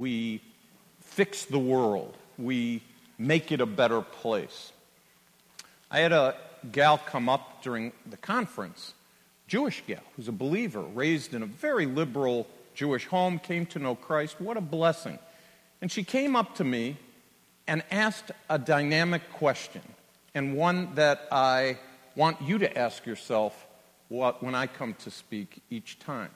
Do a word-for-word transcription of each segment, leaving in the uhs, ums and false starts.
We fix the world. We make it a better place. I had a gal come up during the conference, Jewish gal, who's a believer, raised in a very liberal Jewish home, came to know Christ. What a blessing. And she came up to me and asked a dynamic question, and one that I want you to ask yourself what, when I come to speak each time.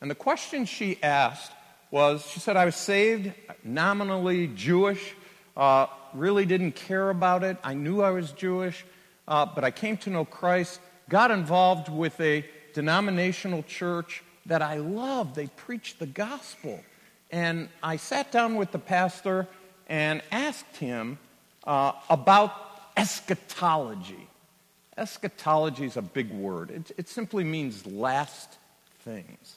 And the question she asked was, she said, I was saved, nominally Jewish, uh, really didn't care about it. I knew I was Jewish, uh, but I came to know Christ, got involved with a denominational church that I loved. They preached the gospel. And I sat down with the pastor and asked him uh, about eschatology. Eschatology is a big word. It, it simply means last things.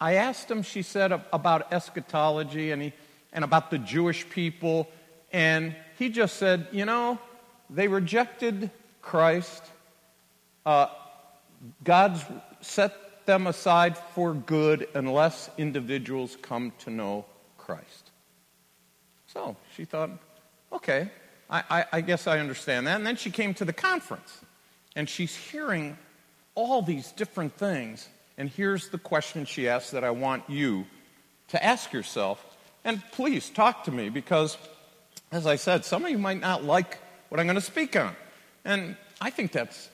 I asked him, she said, about eschatology and, he, and about the Jewish people, and he just said, you know, they rejected Christ. Uh, God's set them aside for good unless individuals come to know Christ. So she thought, okay, I, I, I guess I understand that. And then she came to the conference, and she's hearing all these different things. And here's the question she asked that I want you to ask yourself. And please talk to me because, as I said, some of you might not like what I'm going to speak on. And I think that's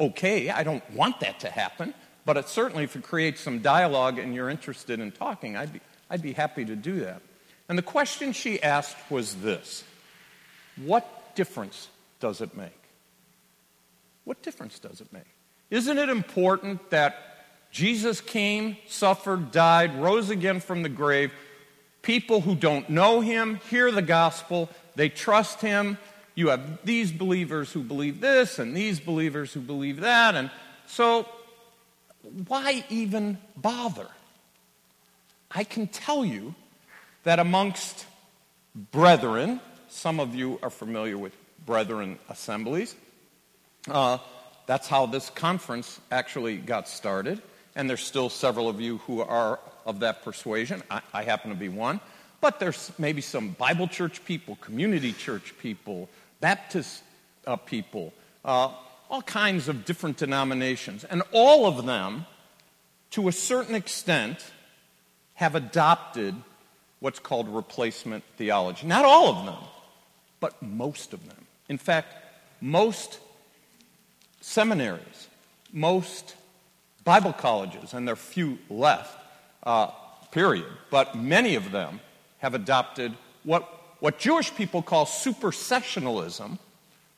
okay. I don't want that to happen. But it certainly, if it creates some dialogue and you're interested in talking, I'd be, I'd be happy to do that. And the question she asked was this: what difference does it make? What difference does it make? Isn't it important that Jesus came, suffered, died, rose again from the grave? People who don't know him hear the gospel, they trust him. You have these believers who believe this and these believers who believe that. And so, why even bother? I can tell you that amongst brethren, some of you are familiar with brethren assemblies, uh, that's how this conference actually got started, and there's still several of you who are of that persuasion. I, I happen to be one, but there's maybe some Bible church people, community church people, Baptist uh, people, uh all kinds of different denominations, and all of them, to a certain extent, have adopted what's called replacement theology. Not all of them, but most of them. In fact, most seminaries, most Bible colleges, and there are few left, uh, period, but many of them have adopted what, what Jewish people call supersessionalism,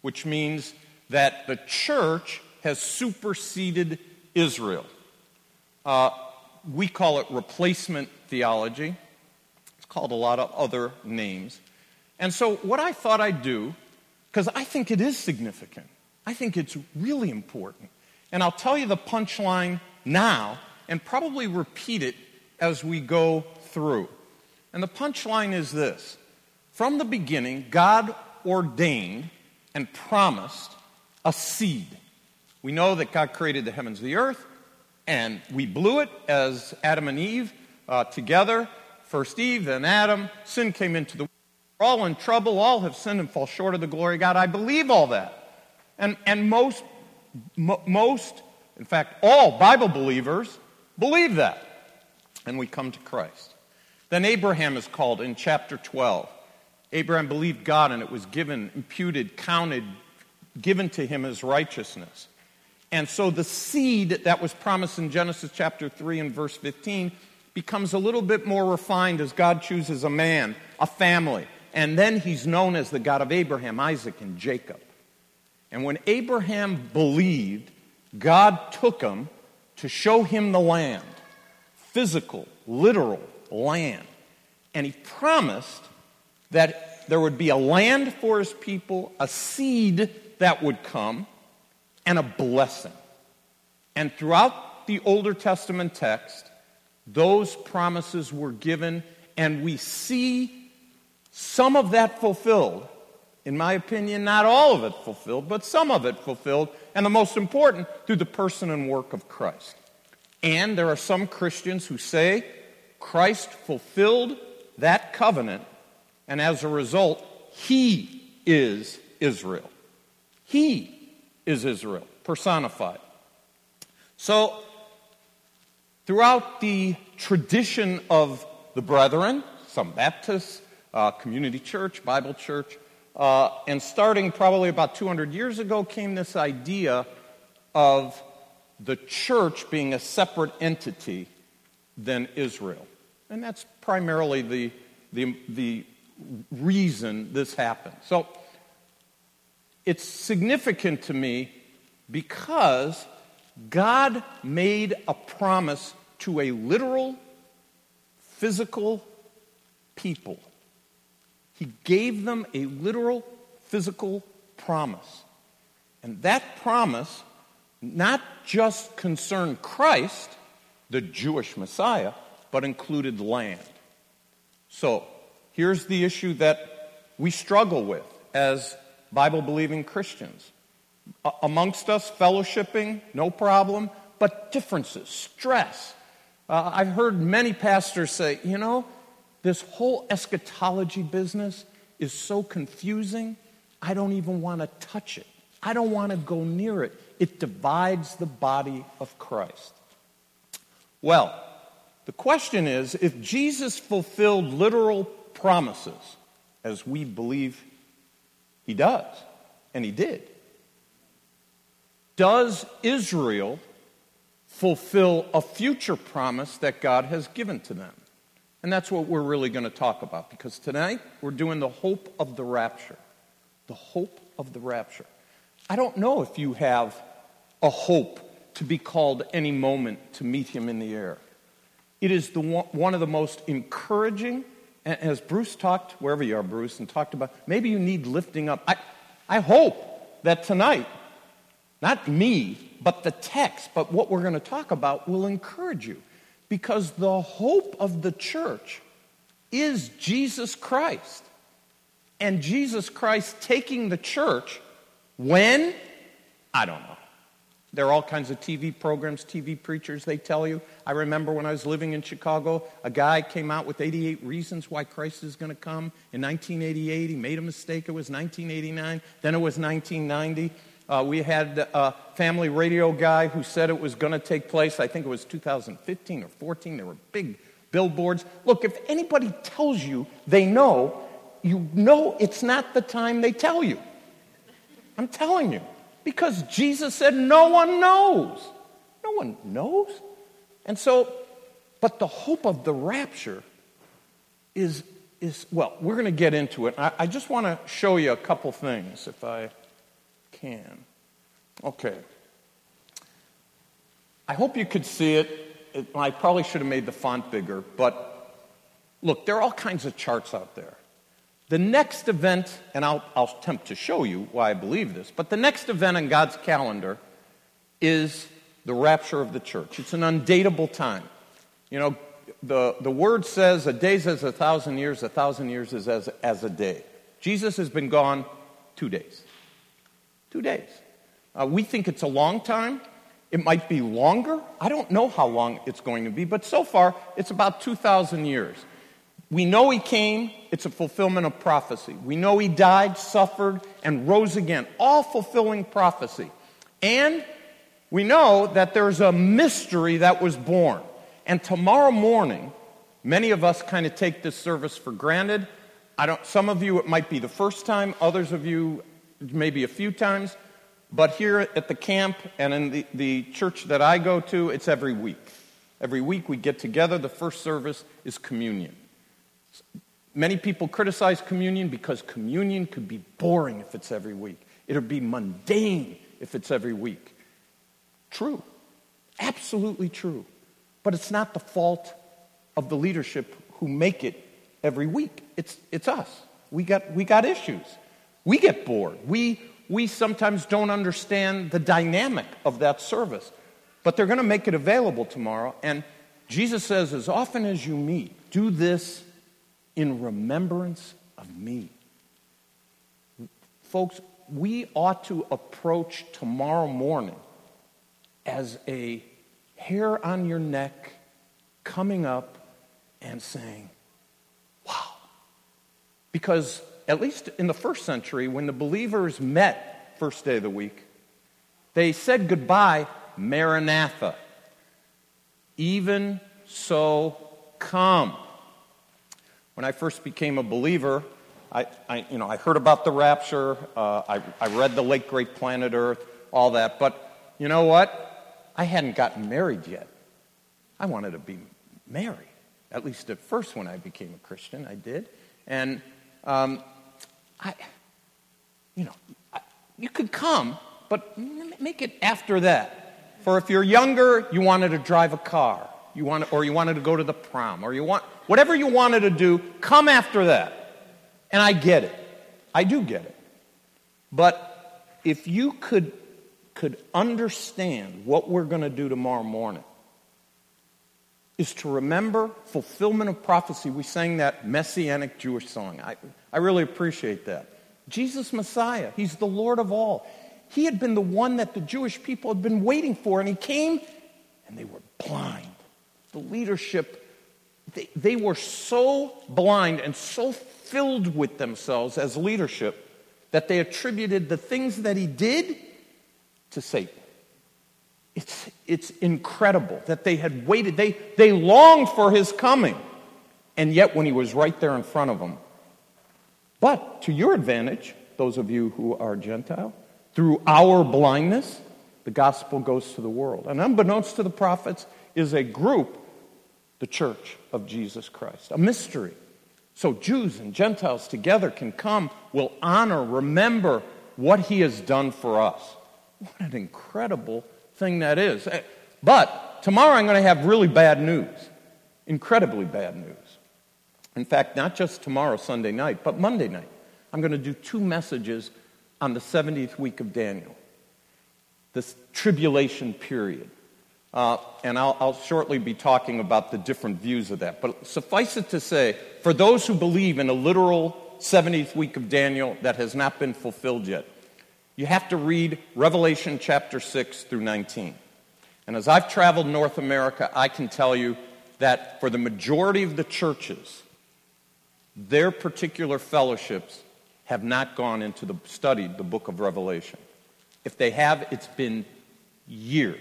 which means that the church has superseded Israel. Uh, we call it replacement theology. It's called a lot of other names. And so what I thought I'd do, because I think it is significant, I think it's really important, and I'll tell you the punchline now and probably repeat it as we go through. And the punchline is this: from the beginning, God ordained and promised a seed. We know that God created the heavens and the earth, and we blew it as Adam and Eve uh, together. First Eve, then Adam. Sin came into the world. We're all in trouble. All have sinned and fall short of the glory of God. I believe all that. And and most, mo- most, in fact, all Bible believers believe that. And we come to Christ. Then Abraham is called in chapter twelve. Abraham believed God, and it was given, imputed, counted, given to him as righteousness. And so the seed that was promised in Genesis chapter three and verse fifteen becomes a little bit more refined as God chooses a man, a family. And then he's known as the God of Abraham, Isaac, and Jacob. And when Abraham believed, God took him to show him the land, physical, literal land. And he promised that there would be a land for his people, a seed that would come, and a blessing. And throughout the Older Testament text, those promises were given, and we see some of that fulfilled. In my opinion, not all of it fulfilled, but some of it fulfilled, and the most important, through the person and work of Christ. And there are some Christians who say Christ fulfilled that covenant, and as a result, he is Israel. He is Israel, personified. So, throughout the tradition of the Brethren, some Baptists, uh, community church, Bible church, uh, and starting probably about two hundred years ago came this idea of the church being a separate entity than Israel. And that's primarily the, the, the reason this happened. So it's significant to me because God made a promise to a literal, physical people. He gave them a literal, physical promise. And that promise not just concerned Christ, the Jewish Messiah, but included land. So here's the issue that we struggle with as Bible-believing Christians. A- amongst us, fellowshipping, no problem, but differences, stress. Uh, I've heard many pastors say, you know, this whole eschatology business is so confusing, I don't even want to touch it. I don't want to go near it. It divides the body of Christ. Well, the question is, if Jesus fulfilled literal promises, as we believe he does, and he did, does Israel fulfill a future promise that God has given to them? And that's what we're really going to talk about, because tonight we're doing the hope of the rapture. The hope of the rapture. I don't know if you have a hope to be called any moment to meet him in the air. It is the one, one of the most encouraging, and as Bruce talked, wherever you are, Bruce, and talked about, maybe you need lifting up. I, I hope that tonight, not me, but the text, but what we're going to talk about will encourage you. Because the hope of the church is Jesus Christ. And Jesus Christ taking the church when? I don't know. There are all kinds of T V programs, T V preachers, they tell you. I remember when I was living in Chicago, a guy came out with eighty-eight reasons why Christ is going to come. In nineteen eighty-eight, he made a mistake. It was nineteen eighty-nine. Then it was nineteen ninety. Uh, we had a family radio guy who said it was going to take place. I think it was two thousand fifteen or fourteen. There were big billboards. Look, if anybody tells you they know, you know it's not the time they tell you. I'm telling you. Because Jesus said no one knows. No one knows. And so, but the hope of the rapture is, is well, we're going to get into it. I, I just want to show you a couple things if I... can. Okay. I hope you could see it. it. I probably should have made the font bigger, but look, there are all kinds of charts out there. The next event, and I'll, I'll attempt to show you why I believe this, but the next event on God's calendar is the rapture of the church. It's an undateable time. You know, the, the word says a day is as a thousand years, a thousand years is as, as a day. Jesus has been gone two days. Two days. Uh, we think it's a long time. It might be longer. I don't know how long it's going to be, but so far, it's about two thousand years. We know he came. It's a fulfillment of prophecy. We know he died, suffered, and rose again, all fulfilling prophecy. And we know that there's a mystery that was born. And tomorrow morning, many of us kind of take this service for granted. I don't. Some of you, it might be the first time. Others of you, maybe a few times, but here at the camp and in the, the church that I go to, it's every week. Every week we get together. The first service is communion. Many people criticize communion because communion could be boring if it's every week. It would be mundane if it's every week. True. Absolutely true. But it's not the fault of the leadership who make it every week. It's it's us. We got we got issues. We get bored. We we sometimes don't understand the dynamic of that service. But they're going to make it available tomorrow. And Jesus says, as often as you meet, do this in remembrance of me. Folks, we ought to approach tomorrow morning as a hair on your neck coming up and saying, wow, Because at least in the first century, when the believers met first day of the week, they said goodbye, Maranatha. Even so, come. When I first became a believer, I, I you know, I heard about the rapture. Uh, I, I read the late great Planet Earth, all that. But you know what? I hadn't gotten married yet. I wanted to be married. At least at first, when I became a Christian, I did. And um, I, you know, I, you could come, but make it after that. For if you're younger, you wanted to drive a car, you want, or you wanted to go to the prom, or you want whatever you wanted to do. Come after that. And I get it. I do get it. But if you could, could understand what we're going to do tomorrow morning is to remember fulfillment of prophecy. We sang that messianic Jewish song. I, I really appreciate that. Jesus Messiah, he's the Lord of all. He had been the one that the Jewish people had been waiting for, and he came, and they were blind. The leadership, they, they were so blind and so filled with themselves as leadership that they attributed the things that he did to Satan. It's, it's incredible that they had waited. They, they longed for his coming. And yet when he was right there in front of them. But to your advantage, those of you who are Gentile, through our blindness, the gospel goes to the world. And unbeknownst to the prophets is a group, the Church of Jesus Christ, a mystery. So Jews and Gentiles together can come, will honor, remember what he has done for us. What an incredible thing that is. But tomorrow I'm going to have really bad news, incredibly bad news. In fact, not just tomorrow, Sunday night, but Monday night. I'm going to do two messages on the seventieth week of Daniel, this tribulation period. Uh, and I'll, I'll shortly be talking about the different views of that. But suffice it to say, for those who believe in a literal seventieth week of Daniel that has not been fulfilled yet, you have to read Revelation chapter six through nineteen. And as I've traveled North America, I can tell you that for the majority of the churches, their particular fellowships have not gone into the studied the book of Revelation. If they have, it's been years.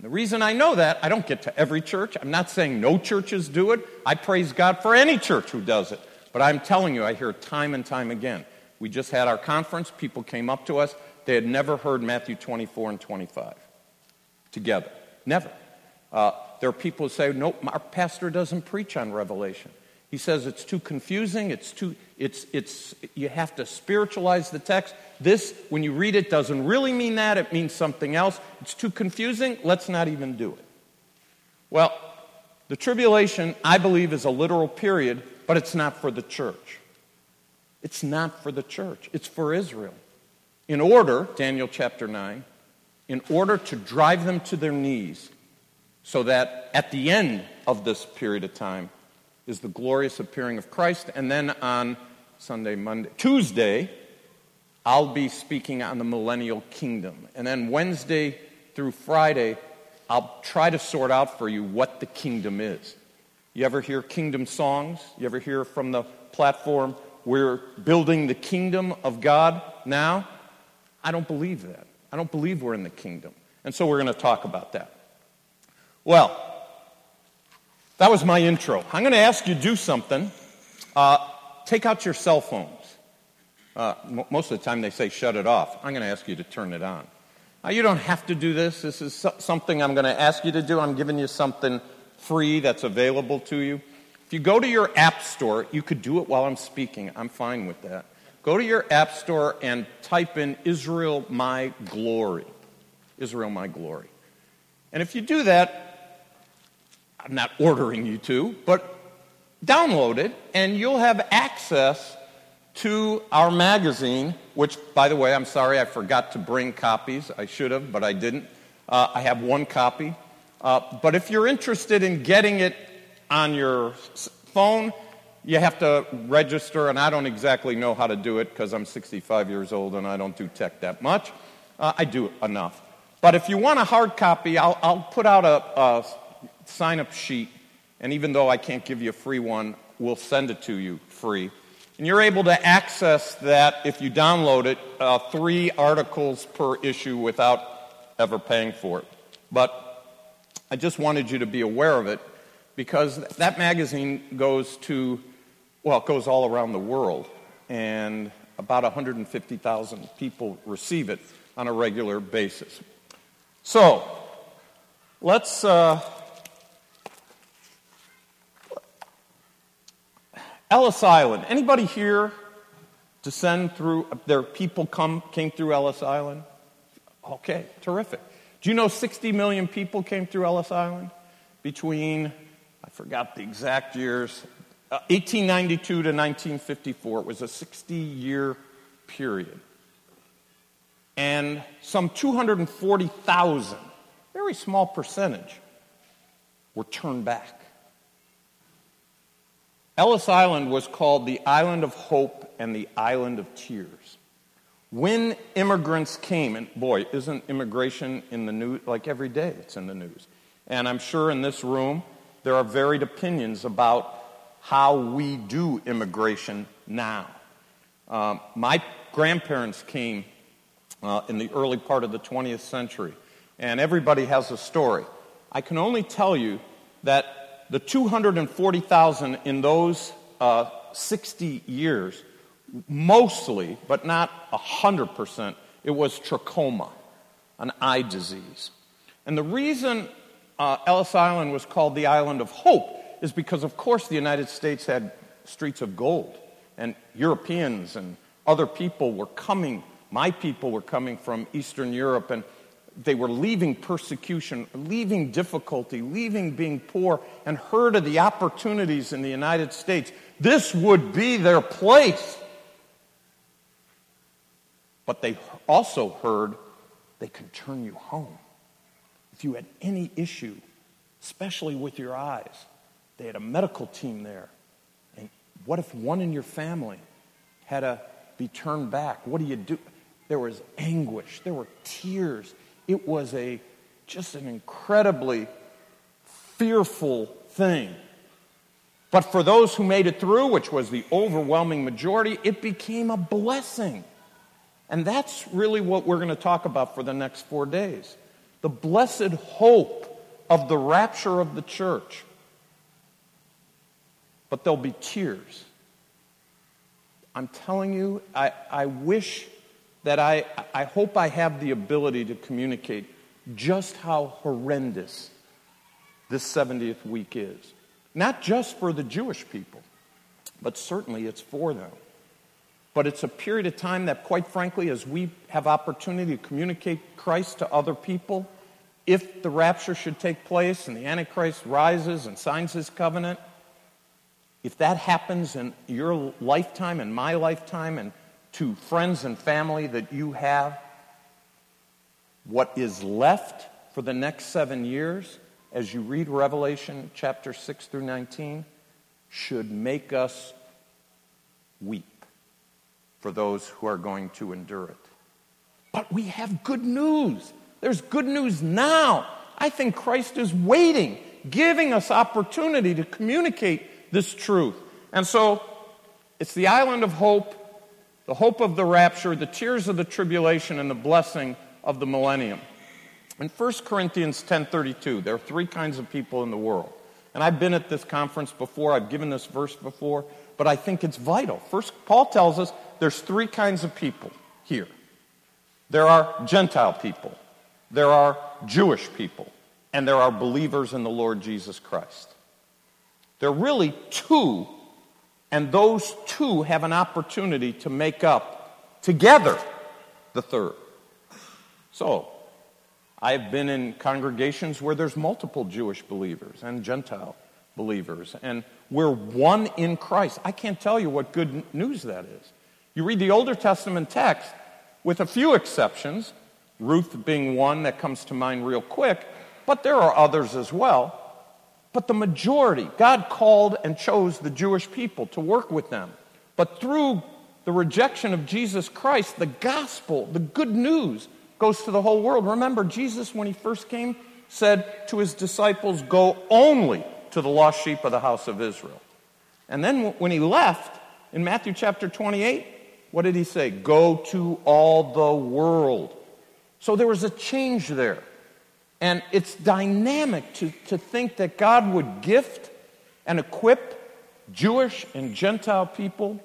The reason I know that, I don't get to every church. I'm not saying no churches do it. I praise God for any church who does it. But I'm telling you, I hear it time and time again. We just had our conference. People came up to us. They had never heard Matthew twenty-four and twenty-five together. Never. Uh, there are people who say, nope, our pastor doesn't preach on Revelation. He says it's too confusing. It's too, it's, it's, you have to spiritualize the text. This, when you read it, doesn't really mean that. It means something else. It's too confusing. Let's not even do it. Well, the tribulation, I believe, is a literal period, but it's not for the church. It's not for the church. It's for Israel. In order, Daniel chapter nine, in order to drive them to their knees so that at the end of this period of time, is the glorious appearing of Christ. And then on Sunday, Monday, Tuesday, I'll be speaking on the millennial kingdom. And then Wednesday through Friday, I'll try to sort out for you what the kingdom is. You ever hear kingdom songs? You ever hear from the platform, we're building the kingdom of God now? I don't believe that. I don't believe we're in the kingdom. And so we're going to talk about that. Well, that was my intro. I'm going to ask you to do something. Uh, take out your cell phones. Uh, m- most of the time they say shut it off. I'm going to ask you to turn it on. Now, you don't have to do this. This is so- something I'm going to ask you to do. I'm giving you something free that's available to you. If you go to your app store, you could do it while I'm speaking. I'm fine with that. Go to your app store and type in Israel My Glory. Israel My Glory. And if you do that, I'm not ordering you to, but download it, and you'll have access to our magazine, which, by the way, I'm sorry I forgot to bring copies. I should have, but I didn't. Uh, I have one copy. Uh, but if you're interested in getting it on your phone, you have to register, and I don't exactly know how to do it because I'm sixty-five years old and I don't do tech that much. Uh, I do enough. But if you want a hard copy, I'll, I'll put out a... a sign-up sheet, and even though I can't give you a free one, we'll send it to you free. And you're able to access that, if you download it, uh, three articles per issue without ever paying for it. But I just wanted you to be aware of it, because that magazine goes to, well, it goes all around the world, and about one hundred fifty thousand people receive it on a regular basis. So, let's... Uh, Ellis Island. Anybody here descend through, their people come came through Ellis Island? Okay, terrific. Do you know sixty million people came through Ellis Island? Between, I forgot the exact years, uh, eighteen ninety-two to nineteen fifty-four. It was a sixty-year period. And some two hundred forty thousand, very small percentage, were turned back. Ellis Island was called the Island of Hope and the Island of Tears. When immigrants came, and boy, isn't immigration in the news, like every day it's in the news. And I'm sure in this room there are varied opinions about how we do immigration now. Um, my grandparents came uh, in the early part of the twentieth century, and everybody has a story. I can only tell you that the two hundred forty thousand in those uh, sixty years, mostly, but not one hundred percent, it was trachoma, an eye disease. And the reason uh, Ellis Island was called the Island of Hope is because, of course, the United States had streets of gold, and Europeans and other people were coming, my people were coming from Eastern Europe, and they were leaving persecution, leaving difficulty, leaving being poor, and heard of the opportunities in the United States. This would be their place. But they also heard they could turn you home. If you had any issue, especially with your eyes, they had a medical team there. And what if one in your family had to be turned back? What do you do? There was anguish. There were tears. It was a just an incredibly fearful thing. But for those who made it through, which was the overwhelming majority, it became a blessing. And that's really what we're going to talk about for the next four days. The blessed hope of the rapture of the church. But there'll be tears. I'm telling you, I, I wish... that I, I hope I have the ability to communicate just how horrendous this seventieth week is. Not just for the Jewish people, but certainly it's for them. But it's a period of time that, quite frankly, as we have opportunity to communicate Christ to other people, if the rapture should take place and the Antichrist rises and signs his covenant, if that happens in your lifetime, in my lifetime, and to friends and family that you have, what is left for the next seven years, as you read Revelation chapter six through nineteen, should make us weep for those who are going to endure it. But we have good news. There's good news now. I think Christ is waiting, giving us opportunity to communicate this truth. And so, it's the Island of Hope, the hope of the rapture, the tears of the tribulation, and the blessing of the millennium. In First Corinthians ten thirty-two, there are three kinds of people in the world. And I've been at this conference before, I've given this verse before, but I think it's vital. First, Paul tells us there's three kinds of people here. There are Gentile people, there are Jewish people, and there are believers in the Lord Jesus Christ. There are really two. And those two have an opportunity to make up, together, the third. So, I've been in congregations where there's multiple Jewish believers and Gentile believers, and we're one in Christ. I can't tell you what good news that is. You read the Old Testament text, with a few exceptions, Ruth being one that comes to mind real quick, but there are others as well. But the majority, God called and chose the Jewish people to work with them. But through the rejection of Jesus Christ, the gospel, the good news, goes to the whole world. Remember, Jesus, when he first came, said to his disciples, "Go only to the lost sheep of the house of Israel." And then when he left, In Matthew chapter twenty-eight, what did he say? Go to all the world. So there was a change there. And it's dynamic to, to think that God would gift and equip Jewish and Gentile people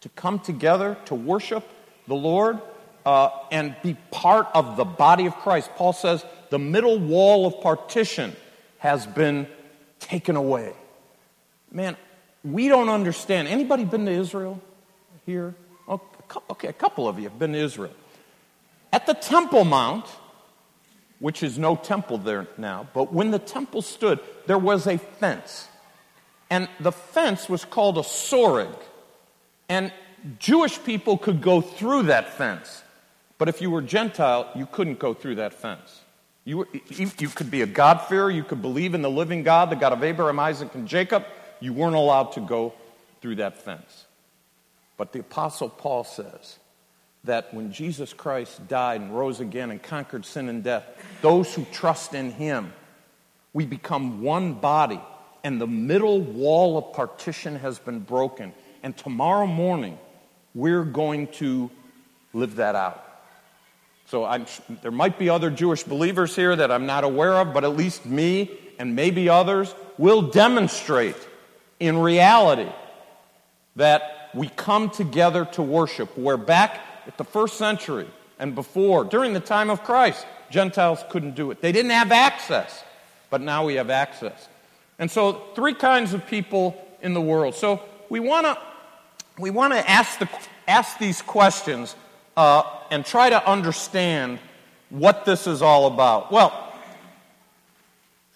to come together to worship the Lord uh, and be part of the body of Christ. Paul says the middle wall of partition has been taken away. Man, we don't understand. Anybody been to Israel here? Okay, a couple of you have been to Israel. At the Temple Mount, which is no temple there now, but when the temple stood, there was a fence. And the fence was called a soreg. And Jewish people could go through that fence. But if you were Gentile, you couldn't go through that fence. You, were, you could be a God-fearer, you could believe in the living God, the God of Abraham, Isaac, and Jacob. You weren't allowed to go through that fence. But the Apostle Paul says that when Jesus Christ died and rose again and conquered sin and death, those who trust in him, we become one body, and the middle wall of partition has been broken. And tomorrow morning, we're going to live that out. So I'm, there might be other Jewish believers here that I'm not aware of, but at least me and maybe others will demonstrate in reality that we come together to worship. Where back at the first century and before, during the time of Christ, Gentiles couldn't do it. They didn't have access, but now we have access. And so three kinds of people in the world. So we want to we want to ask the ask these questions uh, and try to understand what this is all about. Well,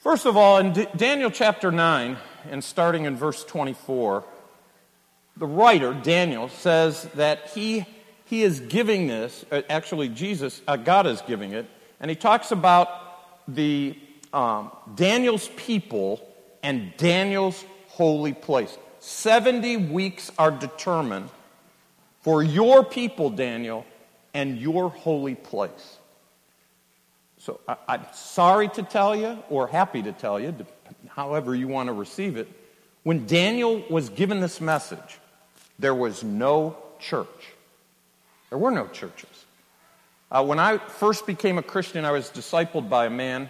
first of all, in D- Daniel chapter nine, and starting in verse twenty-four, the writer, Daniel, says that he he is giving this, actually Jesus, uh, God is giving it, and he talks about the um, Daniel's people and Daniel's holy place. Seventy weeks are determined for your people, Daniel, and your holy place. So I, I'm sorry to tell you, or happy to tell you, however you want to receive it, when Daniel was given this message, there was no church. There were no churches. Uh, when I first became a Christian, I was discipled by a man,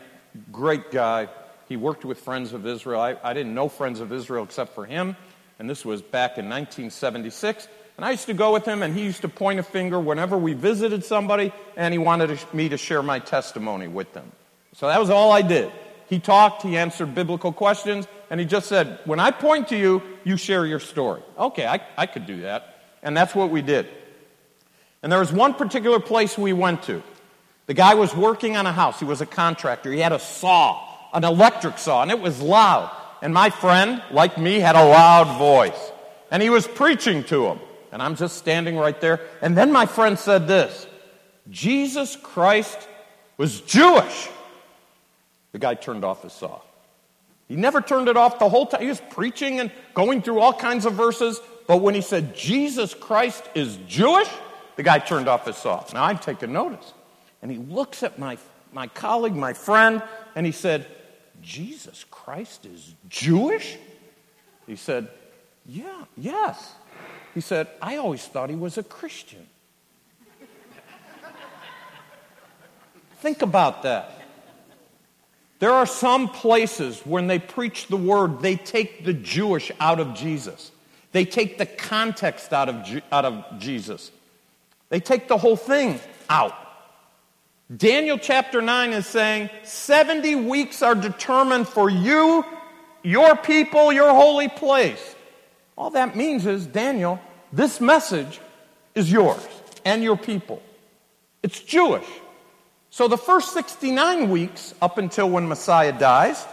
great guy. He worked with Friends of Israel. I, I didn't know Friends of Israel except for him, and this was back in nineteen seventy-six. And I used to go with him, and he used to point a finger whenever we visited somebody, and he wanted me to share my testimony with them. So that was all I did. He talked, he answered biblical questions, and he just said, when I point to you, you share your story. Okay, I, I could do that. And that's what we did. And there was one particular place we went to. The guy was working on a house. He was a contractor. He had a saw, an electric saw, and it was loud. And my friend, like me, had a loud voice. And he was preaching to him. And I'm just standing right there. And then my friend said this, Jesus Christ was Jewish. The guy turned off his saw. He never turned it off the whole time. He was preaching and going through all kinds of verses. But when he said, Jesus Christ is Jewish, the guy turned off his saw. Now, I've taken notice. And he looks at my, my colleague, my friend, and he said, Jesus Christ is Jewish? He said, yeah, yes. He said, I always thought he was a Christian. Think about that. There are some places when they preach the word, they take the Jewish out of Jesus. They take the context out of, Ju- out of Jesus. They take the whole thing out. Daniel chapter nine is saying, seventy weeks are determined for you, your people, your holy place. All that means is, Daniel, this message is yours and your people. It's Jewish. So the first sixty-nine weeks, up until when Messiah dies,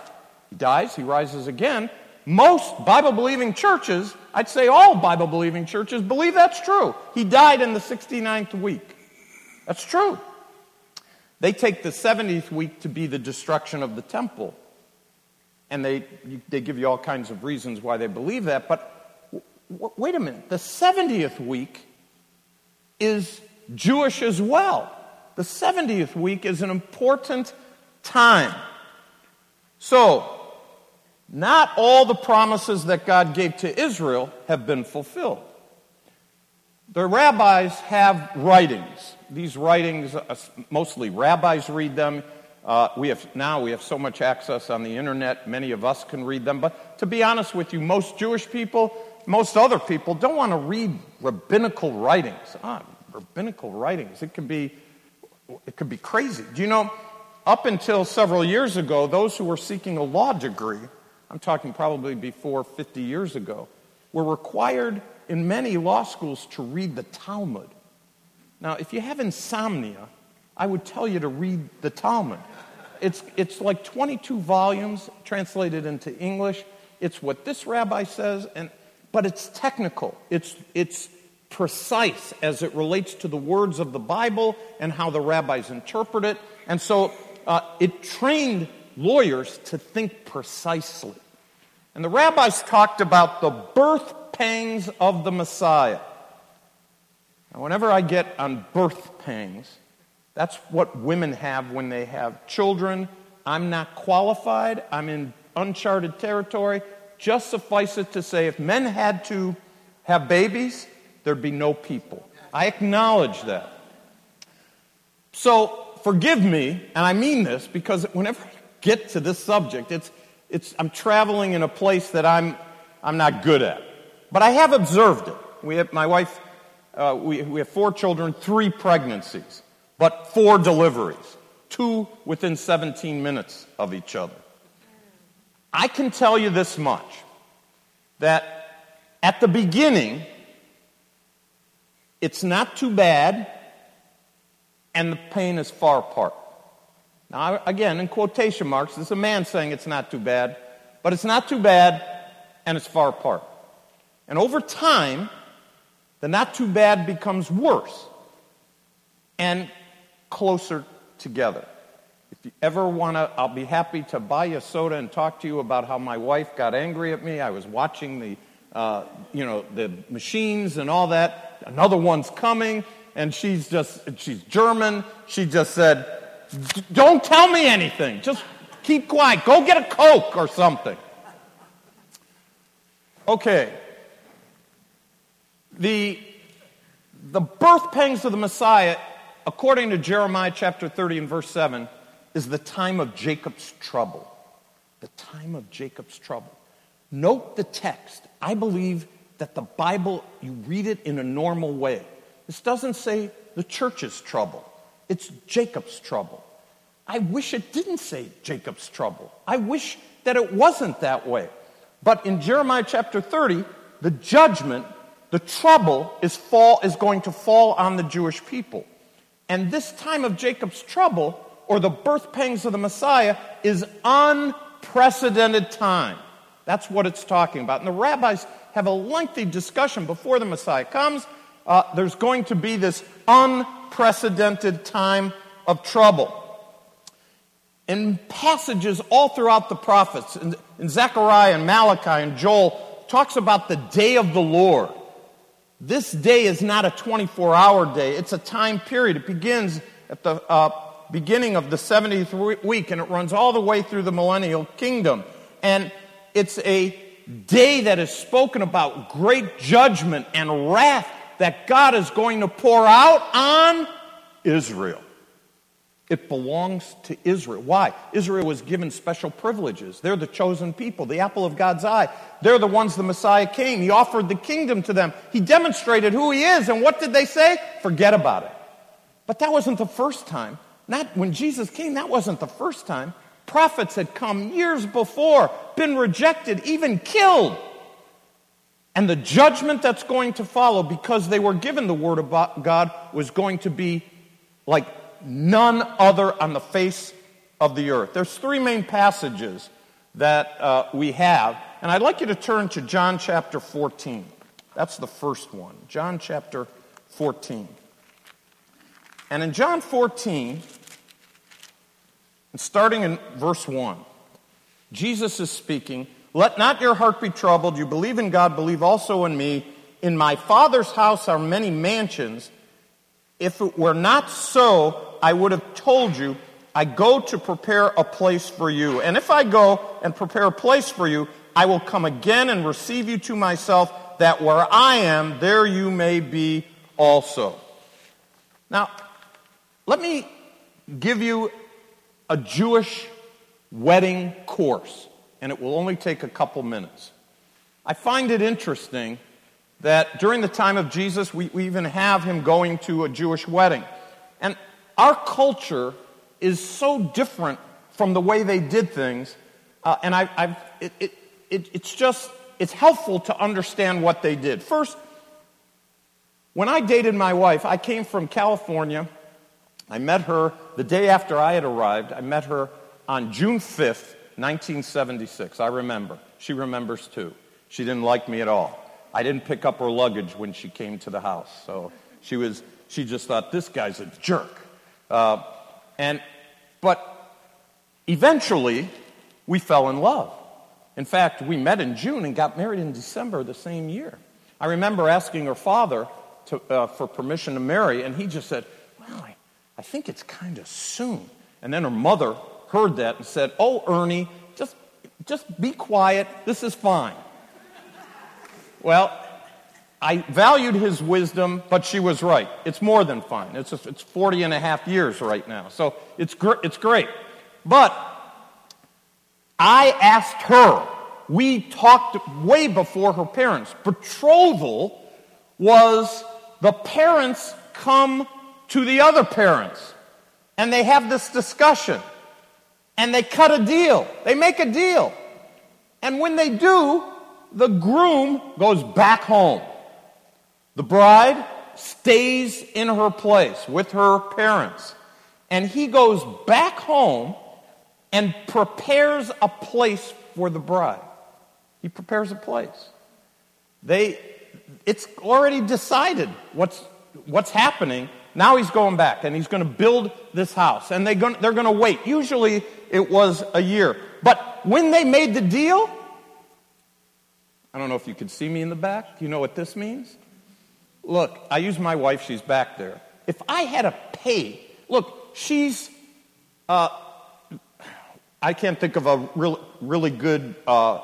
he dies, he rises again, most Bible-believing churches, I'd say all Bible-believing churches, believe that's true. He died in the sixty-ninth week. That's true. They take the seventieth week to be the destruction of the temple. And they, they give you all kinds of reasons why they believe that. But w- wait a minute, the seventieth week is Jewish as well. The seventieth week is an important time. So, not all the promises that God gave to Israel have been fulfilled. The rabbis have writings. These writings, uh, mostly rabbis read them. Uh, we have now we have so much access on the internet, many of us can read them. But to be honest with you, most Jewish people, most other people, don't want to read rabbinical writings. Ah, rabbinical writings. It can be, it could be crazy. Do you know? Up until several years ago, those who were seeking a law degree, I'm talking probably before fifty years ago, were required in many law schools to read the Talmud. Now, if you have insomnia, I would tell you to read the Talmud. It's it's like twenty-two volumes translated into English. It's what this rabbi says, and but it's technical. It's it's precise as it relates to the words of the Bible and how the rabbis interpret it. And so uh, it trained lawyers to think precisely. And the rabbis talked about the birth pangs of the Messiah. Now, whenever I get on birth pangs, that's what women have when they have children. I'm not qualified. I'm in uncharted territory. Just suffice it to say, if men had to have babies, there'd be no people. I acknowledge that. So forgive me, and I mean this, because whenever I get to this subject, it's it's I'm traveling in a place that I'm I'm not good at. But I have observed it. We have, my wife, uh, we, we have four children, three pregnancies. But four deliveries, two within seventeen minutes of each other. I can tell you this much, that at the beginning, it's not too bad, and the pain is far apart. Now, again, in quotation marks, this is a man saying it's not too bad, but it's not too bad, and it's far apart. And over time, the not too bad becomes worse and closer together. If you ever want to, I'll be happy to buy you a soda and talk to you about how my wife got angry at me. I was watching the, uh, you know, the machines and all that. Another one's coming, and she's just, she's German. She just said, "Don't tell me anything. Just keep quiet. Go get a Coke or something." Okay. The the birth pangs of the Messiah, according to Jeremiah chapter thirty and verse seven, is the time of Jacob's trouble. The time of Jacob's trouble. Note the text. I believe that the Bible, you read it in a normal way. This doesn't say the church's trouble. It's Jacob's trouble. I wish it didn't say Jacob's trouble. I wish that it wasn't that way. But in Jeremiah chapter thirty, the judgment, the trouble is fall is going to fall on the Jewish people. And this time of Jacob's trouble, or the birth pangs of the Messiah, is unprecedented time. That's what it's talking about. And the rabbis have a lengthy discussion before the Messiah comes. Uh, there's going to be this unprecedented time of trouble. In passages all throughout the prophets, in, in Zechariah and Malachi and Joel, talks about the day of the Lord. This day is not a twenty-four hour day. It's a time period. It begins at the uh, beginning of the seventieth week, and it runs all the way through the millennial kingdom. And it's a day that is spoken about great judgment and wrath that God is going to pour out on Israel. It belongs to Israel. Why? Israel was given special privileges. They're the chosen people, the apple of God's eye. They're the ones the Messiah came. He offered the kingdom to them. He demonstrated who he is. And what did they say? Forget about it. But that wasn't the first time. Not when Jesus came, that wasn't the first time. Prophets had come years before, been rejected, even killed. And the judgment that's going to follow, because they were given the word of God, was going to be like none other on the face of the earth. There's three main passages that uh, we have, and I'd like you to turn to John chapter fourteen. That's the first one, John chapter fourteen. And in John fourteen, starting in verse one, Jesus is speaking, "Let not your heart be troubled. You believe in God, believe also in me. In my Father's house are many mansions. If it were not so, I would have told you, I go to prepare a place for you. And if I go and prepare a place for you, I will come again and receive you to myself, that where I am, there you may be also. Now, let me give you a Jewish wedding course, and it will only take a couple minutes. I find it interesting that during the time of Jesus, we, we even have him going to a Jewish wedding. And our culture is so different from the way they did things, uh, and I, I've, it, it, it, it's just, it's helpful to understand what they did. First, when I dated my wife, I came from California. I met her the day after I had arrived. I met her on June fifth, nineteen seventy-six. I remember. She remembers too. She didn't like me at all. I didn't pick up her luggage when she came to the house. So she was, she just thought, this guy's a jerk. Uh, and, but eventually, we fell in love. In fact, we met in June and got married in December the same year. I remember asking her father to, uh, for permission to marry, and he just said, well, I, I think it's kind of soon. And then her mother heard that and said, oh, Ernie, just, just be quiet. This is fine. Well, I valued his wisdom, but she was right. It's more than fine. It's just, it's forty and a half years right now. So it's gr- it's great. But I asked her. We talked way before her parents. Betrothal was the parents come to the other parents, and they have this discussion, and they cut a deal. They make a deal. And when they do, the groom goes back home. The bride stays in her place with her parents. And he goes back home and prepares a place for the bride. He prepares a place. They, it's already decided what's, what's happening. Now he's going back and he's going to build this house. And they gonna, they're going to wait. Usually it was a year. But when they made the deal, I don't know if you can see me in the back. Do you know what this means? Look, I use my wife. She's back there. If I had to pay, look, she's, uh, I can't think of a really, really good uh,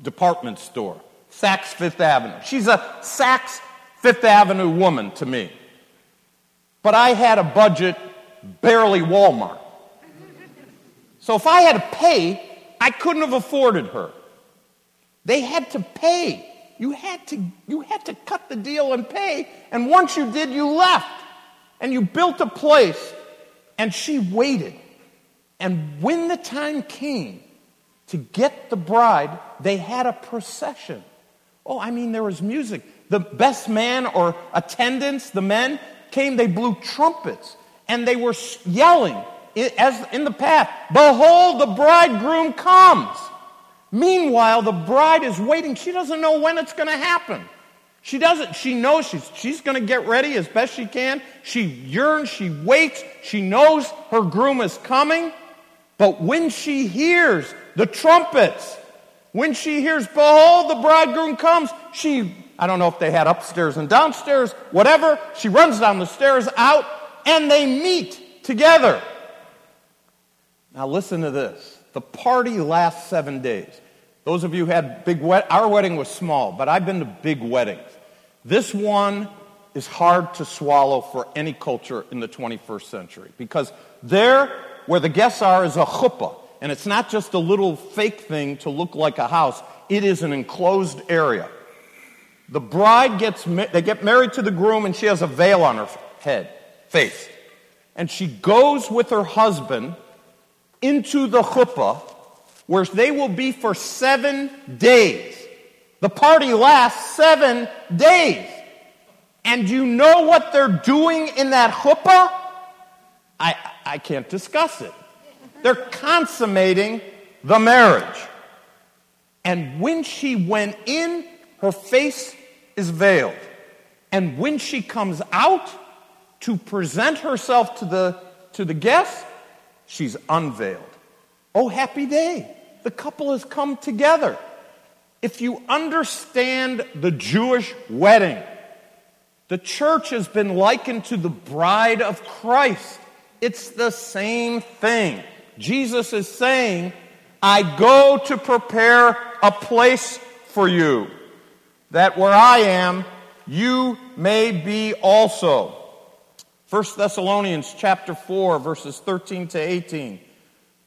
department store. Saks Fifth Avenue. She's a Saks Fifth Avenue woman to me. But I had a budget barely Walmart. So if I had to pay, I couldn't have afforded her. They had to pay. You had to, you had to cut the deal and pay. And once you did, you left. And you built a place. And she waited. And when the time came to get the bride, they had a procession. Oh, I mean, there was music. The best man or attendants, the men, came. They blew trumpets. And they were yelling as in the path, behold, the bridegroom comes. Meanwhile, the bride is waiting. She doesn't know when it's going to happen. She doesn't. She knows she's, she's going to get ready as best she can. She yearns. She waits. She knows her groom is coming. But when she hears the trumpets, when she hears, behold, the bridegroom comes, she, I don't know if they had upstairs and downstairs, whatever, she runs down the stairs out, and they meet together. Now listen to this. The party lasts seven days. Those of you who had big wed- our wedding was small, but I've been to big weddings. This one is hard to swallow for any culture in the twenty-first century because there where the guests are is a chuppah, and it's not just a little fake thing to look like a house. It is an enclosed area. The bride gets ma- they get married to the groom, and she has a veil on her head, face, and she goes with her husband into the chuppah, where they will be for seven days. The party lasts seven days. And you know what they're doing in that chuppah? I, I can't discuss it. They're consummating the marriage. And when she went in, her face is veiled. And when she comes out to present herself to the, to the guests, she's unveiled. Oh, happy day. The couple has come together. If you understand the Jewish wedding, the church has been likened to the bride of Christ. It's the same thing. Jesus is saying, I go to prepare a place for you, that where I am, you may be also. First Thessalonians chapter four, verses thirteen to eighteen.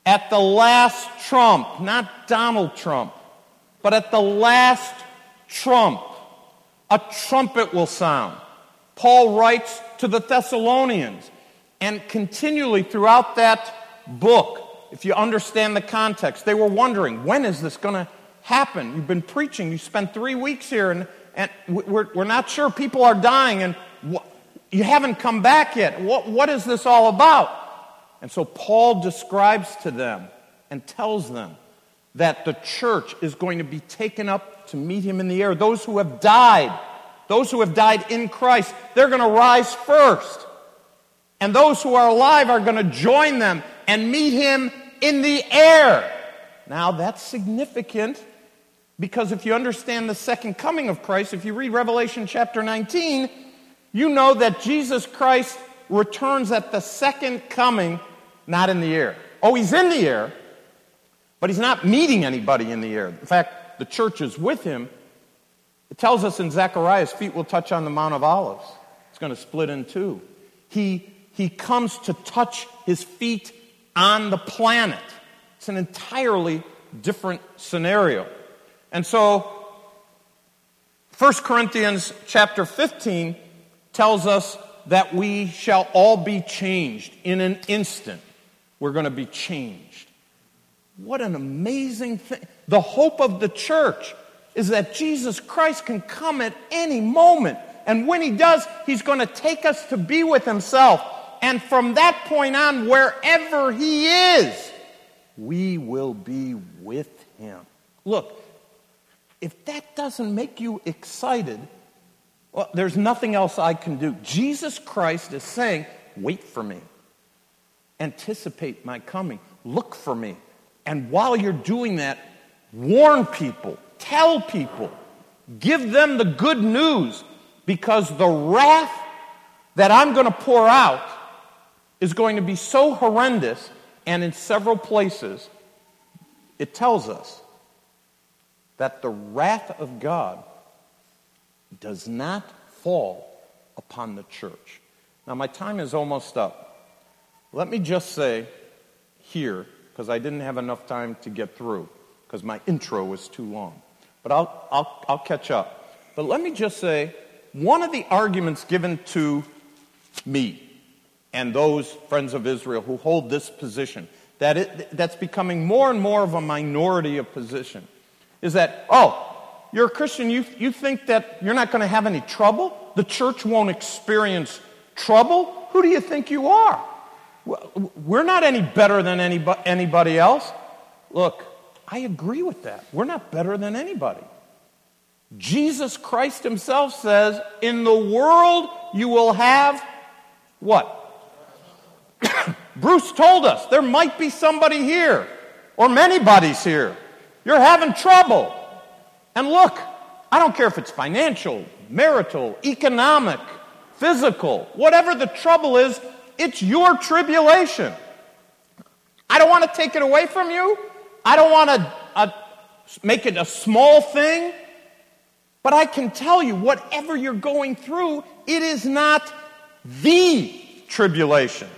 At the last trump, not Donald Trump, but at the last trump, a trumpet will sound. Paul writes to the Thessalonians, and continually throughout that book, if you understand the context, they were wondering, when is this going to happen? You've been preaching, you spent three weeks here, and, and we're, we're not sure. People are dying, and wh- you haven't come back yet. What, what is this all about? And so Paul describes to them and tells them that the church is going to be taken up to meet him in the air. Those who have died, those who have died in Christ, they're going to rise first. And those who are alive are going to join them and meet him in the air. Now, that's significant because if you understand the second coming of Christ, if you read Revelation chapter nineteen, you know that Jesus Christ returns at the second coming, not in the air. Oh, he's in the air, but he's not meeting anybody in the air. In fact, the church is with him. It tells us in Zechariah, his feet will touch on the Mount of Olives. It's going to split in two. He, he comes to touch his feet on the planet. It's an entirely different scenario. And so, First Corinthians chapter fifteen tells us that we shall all be changed in an instant. We're going to be changed. What an amazing thing. The hope of the church is that Jesus Christ can come at any moment. And when he does, he's going to take us to be with himself. And from that point on, wherever he is, we will be with him. Look, if that doesn't make you excited, well, there's nothing else I can do. Jesus Christ is saying, wait for me. Anticipate my coming. Look for me. And while you're doing that, warn people. Tell people. Give them the good news. Because the wrath that I'm going to pour out is going to be so horrendous. And in several places, it tells us that the wrath of God does not fall upon the church. Now, my time is almost up. Let me just say here, because I didn't have enough time to get through, because my intro was too long. But I'll, I'll, I'll catch up. But let me just say, one of the arguments given to me and those Friends of Israel who hold this position, that it, that's becoming more and more of a minority of position, is that, oh, you're a Christian, you, you think that you're not going to have any trouble? The church won't experience trouble? Who do you think you are? We're not any better than anybody, anybody else. Look, I agree with that. We're not better than anybody. Jesus Christ himself says, in the world you will have what? Bruce told us, there might be somebody here, or many bodies here. You're having trouble. And look, I don't care if it's financial, marital, economic, physical, whatever the trouble is, it's your tribulation. I don't want to take it away from you. I don't want to uh, make it a small thing. But I can tell you, whatever you're going through, it is not the tribulation.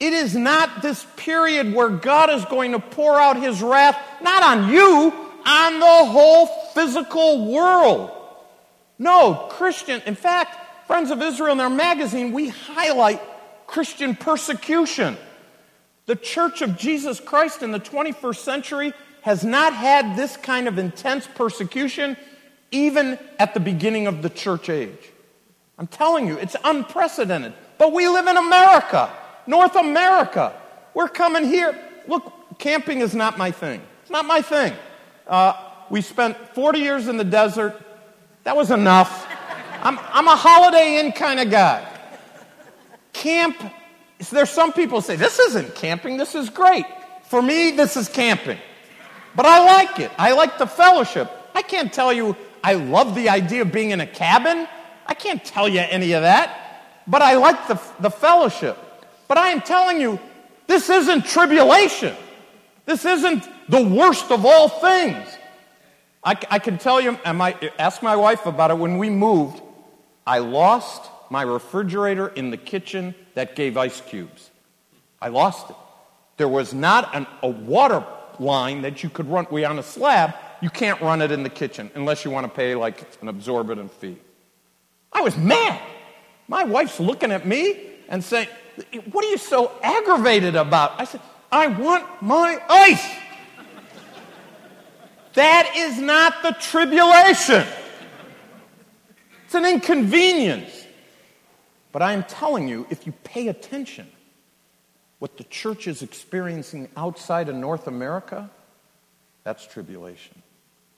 It is not this period where God is going to pour out his wrath, not on you, on the whole physical world. No, Christian, in fact, Friends of Israel in our magazine, we highlight Christian persecution. The Church of Jesus Christ in the twenty-first century has not had this kind of intense persecution even at the beginning of the church age. I'm telling you, it's unprecedented. But we live in America, North America. We're coming here. Look, camping is not my thing. It's not my thing. Uh, we spent forty years in the desert. That was enough. I'm, I'm a Holiday Inn kind of guy. Camp, there's some people say, this isn't camping, this is great. For me, this is camping. But I like it. I like the fellowship. I can't tell you I love the idea of being in a cabin. I can't tell you any of that. But I like the, the fellowship. But I am telling you, this isn't tribulation. This isn't the worst of all things. I, I can tell you, and my, ask my wife about it, when we moved, I lost my refrigerator in the kitchen that gave ice cubes. I lost it. There was not an, a water line that you could run. We on a slab, you can't run it in the kitchen unless you want to pay like an exorbitant fee. I was mad. My wife's looking at me and saying, "What are you so aggravated about?" I said, "I want my ice." That is not the tribulation. It's an inconvenience. But I am telling you, if you pay attention, what the church is experiencing outside of North America, that's tribulation.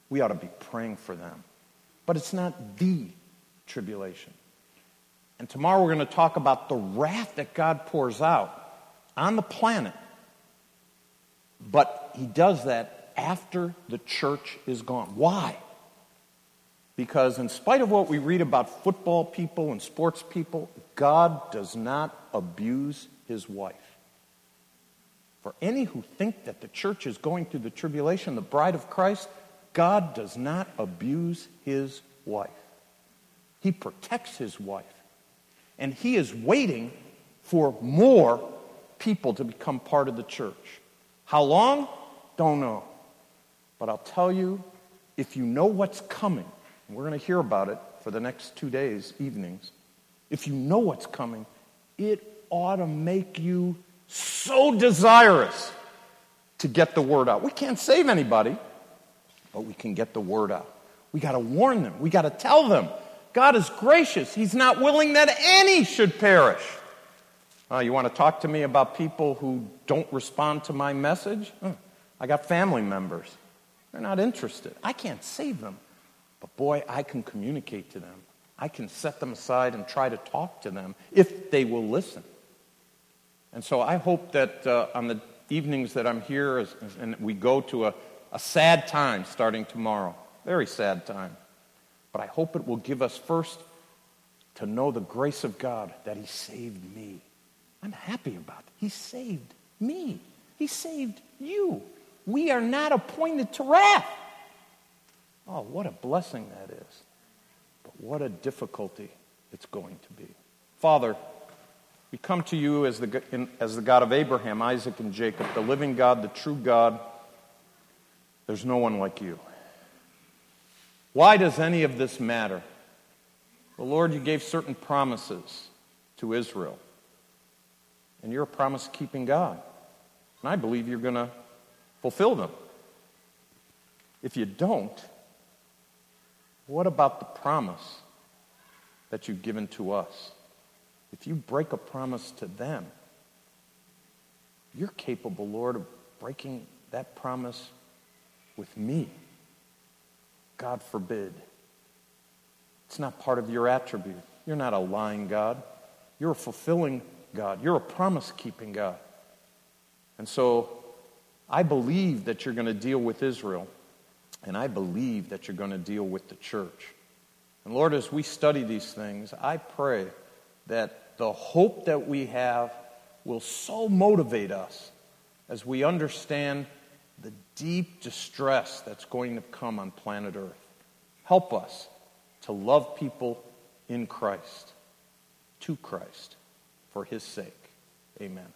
We ought to be praying for them. But it's not the tribulation. And tomorrow we're going to talk about the wrath that God pours out on the planet. But he does that after the church is gone. Why? Because in spite of what we read about football people and sports people, God does not abuse his wife. For any who think that the church is going through the tribulation, the bride of Christ, God does not abuse his wife. He protects his wife. And he is waiting for more people to become part of the church. How long? Don't know. But I'll tell you, if you know what's coming, and we're going to hear about it for the next two days, evenings, if you know what's coming, it ought to make you so desirous to get the word out. We can't save anybody, but we can get the word out. We got to warn them. We got to tell them. God is gracious. He's not willing that any should perish. Uh, you want to talk to me about people who don't respond to my message? Huh. I got family members. They're not interested. I can't save them. But boy, I can communicate to them. I can set them aside and try to talk to them if they will listen. And so I hope that uh, on the evenings that I'm here as, and we go to a, a sad time starting tomorrow, very sad time. But I hope it will give us first to know the grace of God that he saved me. I'm happy about it. He saved me. He saved you. We are not appointed to wrath. Oh, what a blessing that is. But what a difficulty it's going to be. Father, we come to you as the, in, as the God of Abraham, Isaac, and Jacob, the living God, the true God. There's no one like you. Why does any of this matter? Well, Lord, you gave certain promises to Israel. And you're a promise-keeping God. And I believe you're going to fulfill them. If you don't, what about the promise that you've given to us? If you break a promise to them, you're capable, Lord, of breaking that promise with me. God forbid. It's not part of your attribute. You're not a lying God. You're a fulfilling God. You're a promise-keeping God. And so I believe that you're going to deal with Israel, and I believe that you're going to deal with the church. And Lord, as we study these things, I pray that the hope that we have will so motivate us as we understand the deep distress that's going to come on planet Earth. Help us to love people in Christ, to Christ, for his sake. Amen.